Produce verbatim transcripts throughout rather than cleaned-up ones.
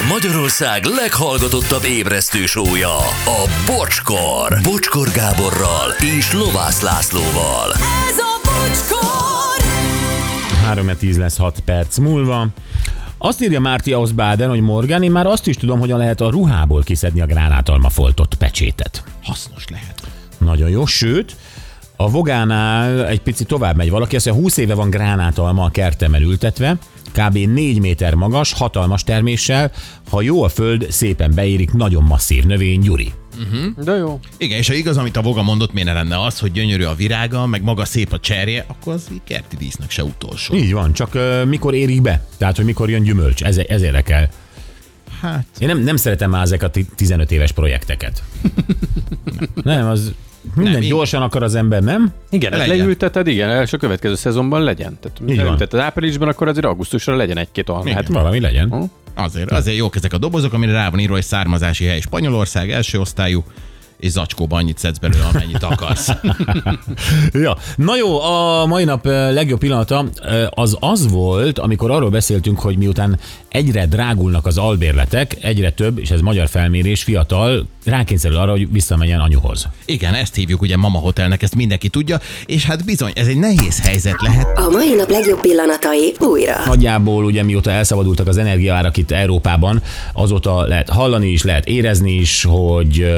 Ez Magyarország leghallgatottabb ébresztő show-ja, a Bocskor. Bocskor Gáborral és Lovász Lászlóval. Ez a Bocskor! három tíz lesz hat perc múlva. Azt írja Márti Ausbáden, hogy Morgan, én már azt is tudom, hogyan lehet a ruhából kiszedni a gránátalmafoltott pecsétet. Hasznos lehet. Nagyon jó, sőt, a Vogánál egy picit tovább megy valaki, azt mondja, húsz éve van gránátalma a kertemen ültetve, kb. négy méter magas, hatalmas terméssel, ha jó a föld, szépen beérik, nagyon masszív növény, Gyuri. Uh-huh. De jó. Igen, és ha igaz, amit a Voga mondott, miért ne lenne az, hogy gyönyörű a virága, meg maga szép a cserje, akkor az kerti dísznek se utolsó. Így van, csak uh, mikor érik be? Tehát, hogy mikor jön gyümölcs, ez, ez érdekel. Hát. Én nem, nem szeretem már ezek a tizenöt éves projekteket. nem. nem, az... Minden nem, gyorsan akar az ember, nem? Igen, leülteted, igen, és a következő szezonban legyen. Tehát leülteted áprilisban, akkor azért augusztusra legyen egy-két alma. Hát valami legyen. Ha? Azért, azért jók ezek a dobozok, amire rá van írva, hogy származási hely Spanyolország, első osztályú, és zacskóba annyit szedsz belőle, amennyit akarsz. ja. Na jó, a mai nap legjobb pillanata az az volt, amikor arról beszéltünk, hogy miután egyre drágulnak az albérletek, egyre több, és ez magyar felmérés, fiatal rákényszerül arra, hogy visszamenjen anyuhoz. Igen, ezt hívjuk ugye Mama Hotelnek, ezt mindenki tudja, és hát bizony, ez egy nehéz helyzet lehet. A mai nap legjobb pillanatai újra. Nagyjából ugye mióta elszabadultak az energiaárak itt Európában, azóta lehet hallani is, lehet érezni is, hogy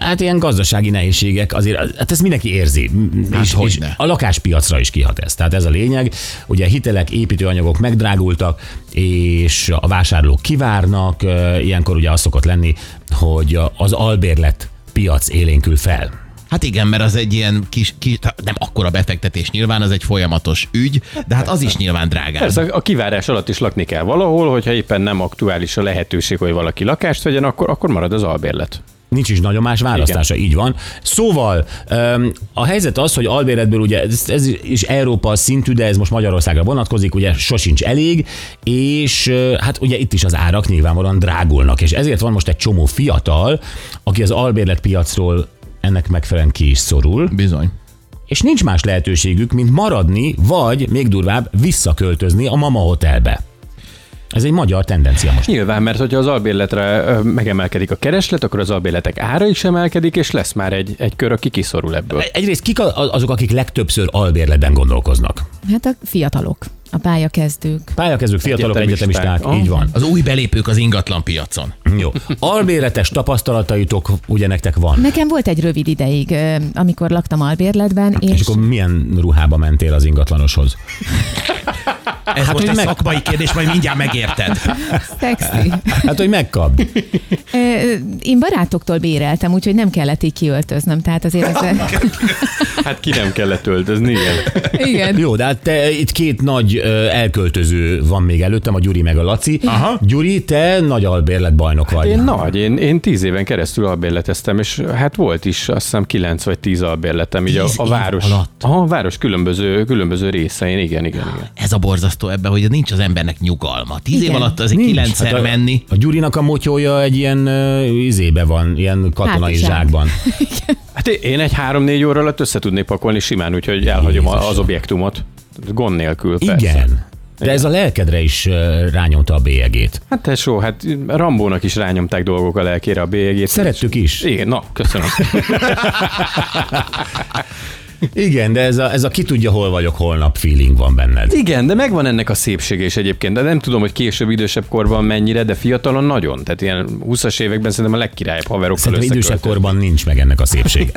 hát ilyen gazdasági nehézségek, azért hát ezt mindenki érzi. Hát és, és a lakáspiacra is kihat ez. Tehát ez a lényeg. Ugye hitelek, építőanyagok megdrágultak, és a vásárlók kivárnak. Ilyenkor ugye az szokott lenni, hogy az albérlet piac élénkül fel. Hát igen, mert az egy ilyen kis, kis, nem akkora befektetés nyilván, az egy folyamatos ügy, de hát az is nyilván drágább. Persze, a kivárás alatt is lakni kell valahol, hogyha éppen nem aktuális a lehetőség, hogy valaki lakást vegyen, akkor, akkor marad az albérlet. Nincs is nagyon más választása, igen. Így van. Szóval a helyzet az, hogy albérletből ugye ez is Európa szintű, de ez most Magyarországra vonatkozik, ugye sosincs elég, és hát ugye itt is az árak nyilvánvalóan drágulnak, és ezért van most egy csomó fiatal, aki az albérletpiacról ennek megfelelően ki is szorul. Bizony. És nincs más lehetőségük, mint maradni, vagy még durvább visszaköltözni a Mama Hotelbe. Ez egy magyar tendencia most. Nyilván, mert hogyha az albérletre megemelkedik a kereslet, akkor az albérletek ára is emelkedik, és lesz már egy, egy kör, aki kiszorul ebből. Egyrészt kik azok, akik legtöbbször albérletben gondolkoznak? Hát a fiatalok. A pályakezdők. Pályakezdők, fiatalok, egyetemisták, egyetemisták. Oh. Így van. Az új belépők az ingatlan piacon. Jó. Albérletes tapasztalataitok ugye nektek van? Nekem volt egy rövid ideig, amikor laktam albérletben. És, és akkor milyen ruhába mentél az ingatlanoshoz? Ez hát, most a meg... szakmai kérdés, majd mindjárt megérted. Szexi. Hát, hogy megkapd. Én barátoktól béreltem, úgyhogy nem kellett így kiöltöznöm. Tehát azért ez... Hát ki nem kellett öltözni, igen. Igen. Jó, de hát te, itt két nagy elköltöző van még előttem, a Gyuri meg a Laci. Aha. Gyuri, te nagy albérletbajnok vagy. Hát én nagy, én, én tíz éven keresztül albérleteztem, és hát volt is azt hiszem kilenc vagy tíz albérletem. Tíz így a, a város alatt? Aha, a város különböző, különböző részein, igen, igen, igen. Ez a borzasztó ebben, hogy nincs az embernek nyugalma. Tíz igen, év alatt azért nincs. Kilencszer hát a, menni. A Gyurinak a motyója egy ilyen uh, izébe van, ilyen katonai hát, zsákban. Hát én egy három-négy óra alatt össze tudnék pakolni simán, úgyhogy elhagyom Jézus. Az objektumot. Gond nélkül, igen, persze. De igen. Ez a lelkedre is rányomta a bélyegét. Hát tesó, hát Rambónak is rányomták dolgok a lelkére a bélyegét. Szerettük és... is. Igen, na, köszönöm. Igen, de ez a, ez a ki tudja, hol vagyok, holnap feeling van benned. Igen, de megvan ennek a szépsége is egyébként, de nem tudom, hogy később idősebb korban mennyire, de fiatalon nagyon. Tehát ilyen húszas években szerintem a legkirályabb haverokkal összeköltözni. Idősebb korban nincs meg ennek a szépsége.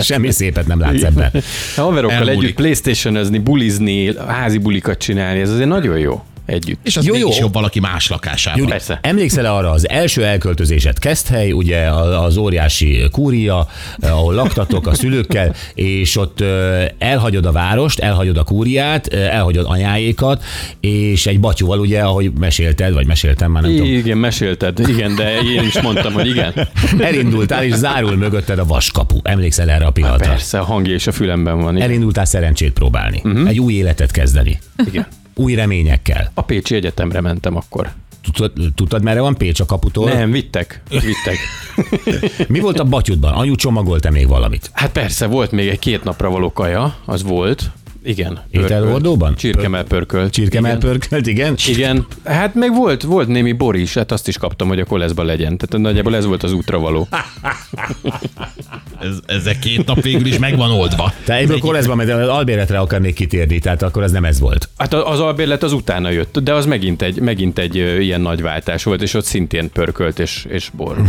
Semmi szépet nem látsz ebben. A haverokkal elmúlik. Együtt PlayStation-özni, bulizni, házi bulikat csinálni, ez azért nagyon jó. Együtt. És az jó, jó. Is jobb valaki más lakásában. Persze. Emlékszel arra az első elköltözésed Keszthely, ugye az óriási kúria, ahol laktatok a szülőkkel, és ott elhagyod a várost, elhagyod a kúriát, elhagyod anyáékat, és egy batyúval ugye, ahogy mesélted, vagy meséltem már nem igen, tudom. Igen, mesélted, igen, de én is mondtam, hogy igen. Elindultál, és zárul mögötted a vaskapu. Emlékszel erre a pillanatra? Persze, a hangja és a fülemben van. Igen. Elindultál szerencsét próbálni, uh-huh. Egy új életet kezdeni. Igen. Új reményekkel. A Pécsi Egyetemre mentem akkor. Tudtad, merre van Pécs a kaputól? Nem, vittek. vittek. Mi volt a batyudban? Anyu csomagolt-e még valamit? Hát persze, volt még egy két napra való kaja, az volt, Igen. Ételoldóban? Csirkemel pörkölt. Csirkemel pörkölt, igen. Igen. Hát meg volt, volt némi bor is, hát azt is kaptam, hogy a koleszban legyen. Tehát nagyjából ez volt az útra való. ez, ezek két nap végül is megvan oldva. Tehát egyből koleszban, mert az albérletre akarnék kitérni, tehát akkor az nem ez volt. Hát az albérlet az utána jött, de az megint egy, megint egy ilyen nagy váltás volt, és ott szintén pörkölt és, és bor.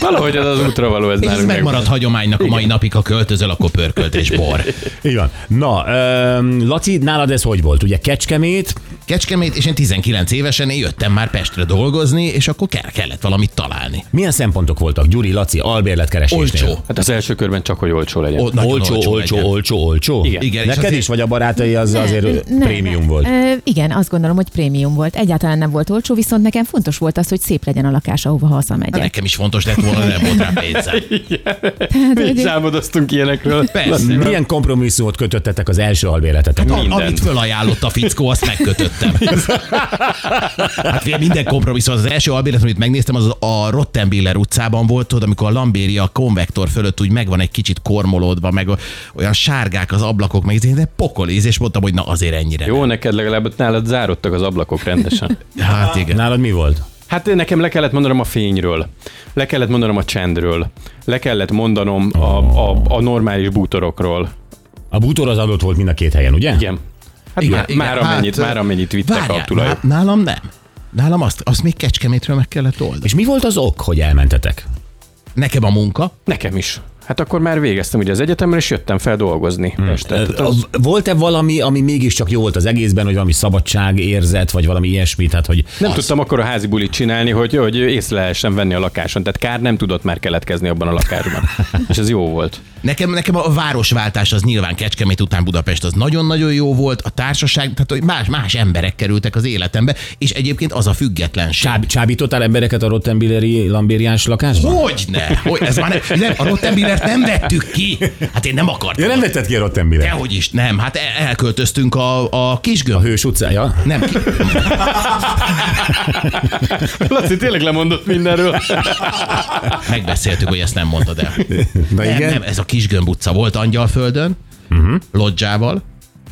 Valahogy az az útra való, ez, ez megmarad meg... hagyománynak a mai napig, ha költözöl, akkor pörkölt és bor. Igen. Na, um, Laci, nálad ez hogy volt? Ugye Kecskemét? Kecskemét, és én tizenkilenc évesen én jöttem már Pestre dolgozni, és akkor kell, kellett valamit találni. Milyen szempontok voltak, Gyuri, Laci, albérletkeresésnél? Olcsó. Hát az első körben csak, hogy olcsó legyen. O, olcsó, olcsó, olcsó, olcsó, olcsó. Igen. Igen, neked azért... is, vagy a barátai, az ne, azért ne, prémium ne. volt. Ö, igen, azt gondolom, hogy prémium volt. Egyáltalán nem volt olcsó, viszont nekem fontos volt az, hogy szép legyen a lakás, ahova hazamegyek. Hát nekem is fontos lett volna, de nem volt rá pénzem. Igen. Számodoztunk ilyenekről. Persze. Milyen kompromisszumot kötöttetek az első albérletetek? Hát, amit felajánlott a fickó, azt megkötöttem. Hát minden kompromisszum. Az első albérlet, amit megnéztem, az a Rottenbiller utcában volt, tudod, amikor a lambéria a konvektor fölött úgy megvan egy kicsit kormolódva, meg olyan sárgák az ablakok, meg de pokolíz, és mondtam, hogy na azért ennyire. Jó, nem. Neked legalább nálad zárodtak az ablakok rendesen. Hát igen. Nálad mi volt? Hát nekem le kellett mondanom a fényről, le kellett mondanom a csendről, le kellett mondanom a, a, a normális bútorokról. A bútor az adott volt mind a két helyen, ugye? Igen. Hát igen, má, igen. Már, amennyit, hát, már amennyit vittek várjá, a tulajok. Nálam nem. Nálam azt, azt még Kecskemétről meg kellett oldani. És mi volt az ok, hogy elmentetek? Nekem a munka. Nekem is. Hát akkor már végeztem ugye az egyetemről, és jöttem fel dolgozni. Hmm. Az... Volt-e valami, ami mégiscsak jó volt az egészben, hogy valami szabadságérzet, vagy valami ilyesmit? Hát, hogy nem az... tudtam akkor a házi bulit csinálni, hogy, hogy észre lehessen venni a lakáson. Tehát kár nem tudott már keletkezni abban a lakásban. És ez jó volt. Nekem, nekem a városváltás az nyilván Kecskemét után Budapest az nagyon-nagyon jó volt, a társaság, tehát hogy más, más emberek kerültek az életembe, és egyébként az a függetlenség. Csáb, csábítottál embereket a rottenbilleri lambériás lakásban? Hogyne! Hogy, ez már nem, nem, a Rottenbillert nem vettük ki! Hát én nem akartam. Ja, nem vetted ki a Rottenbillert? Dehogy is, nem. Hát el, elköltöztünk a, a Kisgömb. A Hős utcája? Nem. Ki... Laci tényleg lemondott mindenről. Megbeszéltük, hogy ezt nem mondtad el. Na igen? Nem, nem, ez a Kisgömb utca volt Angyalföldön, uh-huh. Lodzsával,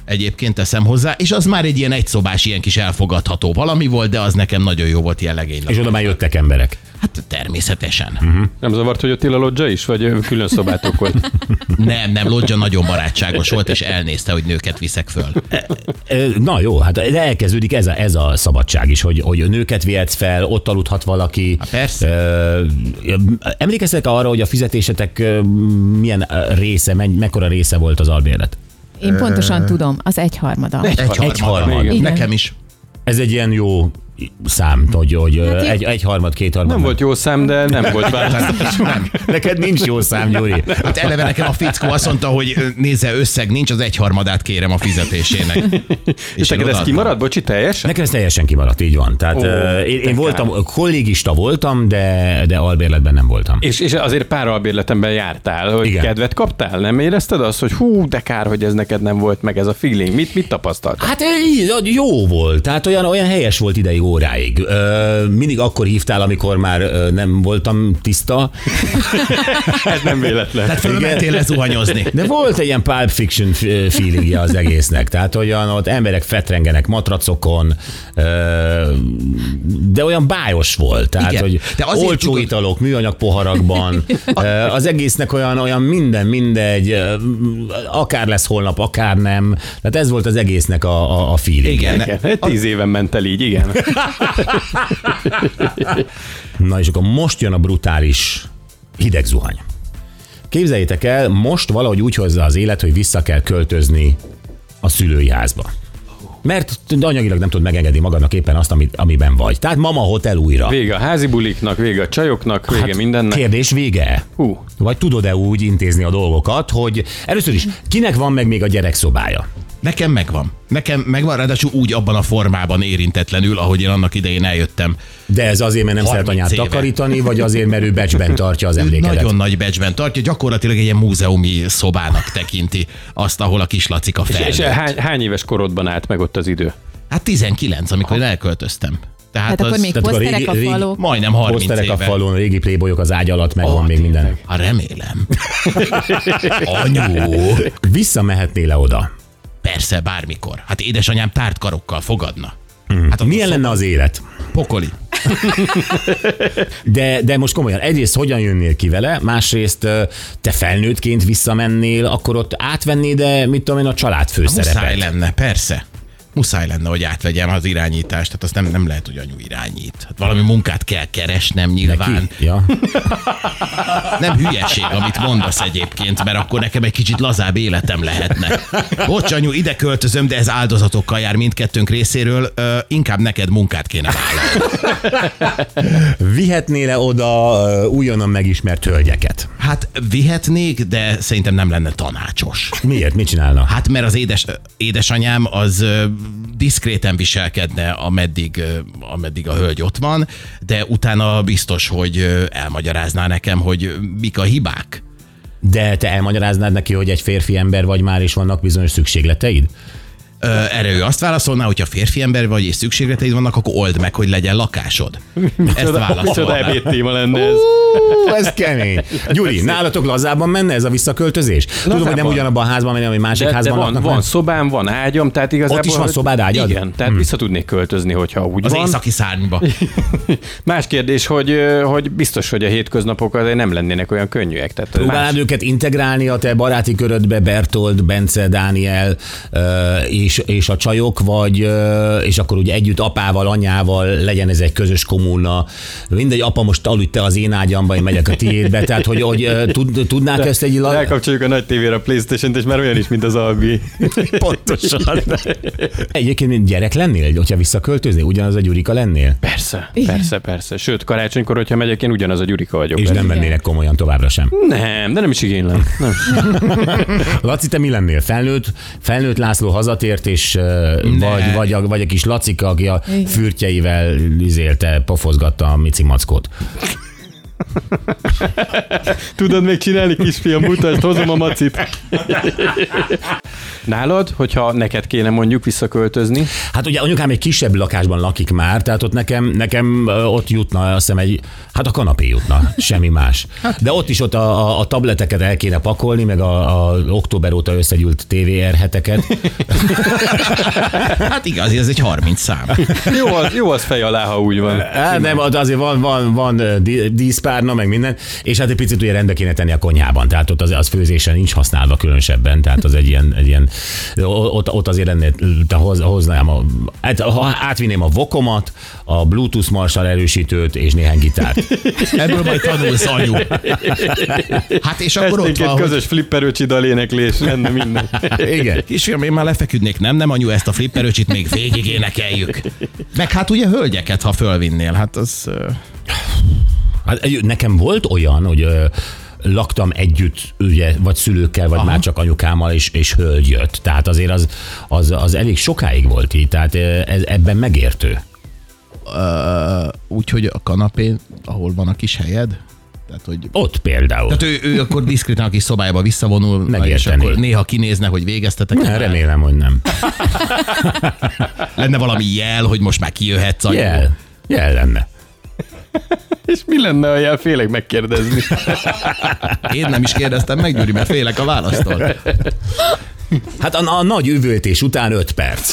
egyébként teszem hozzá, és az már egy ilyen egyszobás, ilyen kis elfogadható valami volt, de az nekem nagyon jó volt ilyen legénylakás. És oda már jöttek emberek? Hát természetesen. Uh-huh. Nem zavart, hogy ott él a lodzsa is, vagy külön szobátok volt? nem, nem, lodzsa nagyon barátságos volt, és elnézte, hogy nőket viszek föl. Na jó, hát elkezdődik ez a, ez a szabadság is, hogy, hogy nőket vihetsz fel, ott aludhat valaki. Há, persze. Emlékeztek arra, hogy a fizetésetek milyen része, mekkora része volt az albérlet? Én pontosan tudom, az egyharmada. Egyharmada. Egyharmada. Nekem is. Ez egy ilyen jó szám, hogy, hogy hát egy, egy harmad, két harmad. Nem volt jó szám, de nem volt változás. Neked nincs jó szám, Gyuri. Hát eleve nekem a fickó azt mondta, hogy nézze, összeg nincs, az egyharmadát kérem a fizetésének. És neked ez kimaradt? Bocsi, teljesen? Nekem ez teljesen kimaradt, így van. Tehát oh, én, én voltam, kollégista voltam, de, de albérletben nem voltam. És, és azért pár albérletemben jártál, hogy igen. Kedvet kaptál? Nem érezted azt, hogy hú, de kár, hogy ez neked nem volt meg ez a feeling? Mit, mit tapasztaltál? Hát jó volt, tehát olyan, olyan helyes volt ideig óráig. Mindig akkor hívtál, amikor már nem voltam tiszta. Ez nem véletlen. Tehát fölmentél lezuhanyozni. De volt egy ilyen Pulp Fiction feelingje az egésznek. Tehát olyan ott emberek fetrengenek matracokon, de olyan bájos volt. Tehát, igen, hogy olcsó tudod... italok, műanyag poharakban. Az egésznek olyan, olyan minden, mindegy. Akár lesz holnap, akár nem. Tehát ez volt az egésznek a, a feeling. Igen. igen. Tíz éven ment el így, igen. Na és akkor most jön a brutális hideg zuhany. Képzeljétek el, most valahogy úgy hozza az élet, hogy vissza kell költözni a szülői házba. Mert anyagilag nem tudod megengedni magadnak éppen azt, amit, amiben vagy. Tehát mama hotel újra. Vége a házi buliknak, vége a csajoknak, vége hát mindennek. Kérdés, vége? Hú. Vagy tudod-e úgy intézni a dolgokat, hogy először is kinek van meg még a gyerekszobája? Nekem megvan. Nekem megvan, ráadásul úgy abban a formában érintetlenül, ahogy én annak idején eljöttem. De ez azért, mert nem szeret anyát éve. Takarítani, vagy azért, mert ő becsben tartja az emlékedet? Nagyon nagy becsben tartja, gyakorlatilag egy ilyen múzeumi szobának tekinti azt, ahol a kis Lacika felnőtt. És, és hány, hány éves korodban állt meg ott az idő? Hát tizenkilenc, amikor én elköltöztem. Tehát, tehát az, akkor még tehát poszterek a, régi, a falon. Majdnem harminc éve. Poszterek a falon, régi playboyok az ágy alatt, megvan oh, még minden. Hát remélem. Anyu! Visszamehetnél le oda? Persze, bármikor. Hát édesanyám tárt karokkal fogadna. Hmm. Hát milyen lenne az élet? Pokoli. De, de most komolyan, egyrészt hogyan jönnél ki vele, másrészt te felnőttként visszamennél, akkor ott átvennéd, de mit tudom én, a család főszerepet. Muszáj lenne, persze. Muszáj lenne, hogy átvegyem az irányítást, tehát azt nem, nem lehet, hogy anyu irányít. Hát valami munkát kell keresnem nyilván. Ja. Nem hülyeség, amit mondasz egyébként, mert akkor nekem egy kicsit lazább életem lehetne. Bocs, anyu, ide költözöm, de ez áldozatokkal jár mindkettőnk részéről, Ö, inkább neked munkát kéne vállalni. Vihetnél-e oda újonnan megismert hölgyeket? Hát vihetnék, de szerintem nem lenne tanácsos. Miért? Mit csinálna? Hát mert az édes, édesanyám az diszkréten viselkedne, ameddig, ameddig a hölgy ott van, de utána biztos, hogy elmagyarázná nekem, hogy mik a hibák. De te elmagyaráznád neki, hogy egy férfi ember vagy már, és vannak bizonyos szükségleteid? Erre ő azt válaszolná, hogyha férfi ember vagy és szükségleteid vannak, akkor old meg, hogy legyen lakásod. Ezt válaszolná. Micsoda ebédtéma lenne ez. Ó, ez kemény. Gyuri, nálatok lazában menne ez a visszaköltözés? Lazában. Tudom, hogy nem ugyanabban a házban, hanem egy másik de, házban de van, laknak. Van szobám, van ágyam, tehát igazából... Ott is van szobád, ágyad? Igen, tehát hmm. vissza tudnék költözni, hogyha úgy az van. Az északi szárnyba. Más kérdés, hogy, hogy biztos, hogy a hétköznapok azért nem lennének olyan könnyűek. Tehát próbáld más... őket integrálni a te baráti körödbe, Bertold, Bence, Dániel, és és a csajok, vagy és akkor ugye együtt apával, anyával legyen ez egy közös kommuna. Mindegy, apa, most aludj te az én ágyamba, én megyek a tiédbe, tehát hogy, hogy tud, tudnák de, ezt egy... La... Elkapcsoljuk a nagy tévére a Playstation-t, és már olyan is, mint az Albi. Pontosan. Egyébként gyerek lennél, hogyha visszaköltöznél? Ugyanaz a Gyurika lennél? Persze, igen. persze, persze. Sőt, karácsonykor, hogyha megyek, én ugyanaz a Gyurika vagyok. És nem mennének komolyan továbbra sem. Nem, de nem is igénylem. Nem. Laci, te mi lennél? Felnőtt, felnőtt László hazatért, és vagy, vagy, a, vagy a kis Lacika, aki a igen. fürtjeivel izélte, pofozgatta a Mici Mackót. Tudod még csinálni, kisfiam, mutasd, hozom a macit. Nálad, hogyha neked kéne mondjuk visszaköltözni? Hát ugye anyukám egy kisebb lakásban lakik már, tehát ott nekem, nekem ott jutna, azt hiszem egy, hát a kanapé jutna, semmi más. De ott is ott a, a tableteket el kéne pakolni, meg a, a október óta összegyűlt té vé er heteket. Hát igaz, ez egy harminc szám. Jó az, jó az fej alá, ha úgy van. Hát nem, azért van, van, van díszpárna, meg minden, és hát egy picit ugye rendbe kéne tenni a konyhában, tehát ott az, az főzésen nincs használva különösebben, tehát az egy ilyen, egy ilyen ott, ott azért lenne, hoznám a, átvinném a vokomat, a Bluetooth marsal erősítőt, és néhány gitárt. Ebből majd tanulsz, anyu. Hát és akkor ezt ott van, közös hogy... flipperöcsi daléneklés lenne minden. Igen. Kisfiam, én már lefeküdnék, nem, nem anyu, ezt a flipperöcsit még végig énekeljük. Meg hát ugye hölgyeket, ha fölvinnél, hát az... Hát nekem volt olyan, hogy ö, laktam együtt, ugye, vagy szülőkkel, vagy aha. már csak anyukámmal, és, és hölgy jött. Tehát azért az, az, az elég sokáig volt így, tehát ez, ebben megértő. Uh, Úgyhogy a kanapén, ahol van a kis helyed? Tehát, hogy... Ott például. Tehát ő, ő akkor diszkrétan a kis szobájába visszavonul, és akkor néha kinézne, hogy végeztetek. Ne, remélem, hogy nem. Lenne valami jel, hogy most már kijöhetsz. Jel, jel lenne. És mi lenne, ha jel? Félek megkérdezni. Én nem is kérdeztem meg, Gyuri, mert félek a választól. Hát a, a nagy üvöltés után öt perc.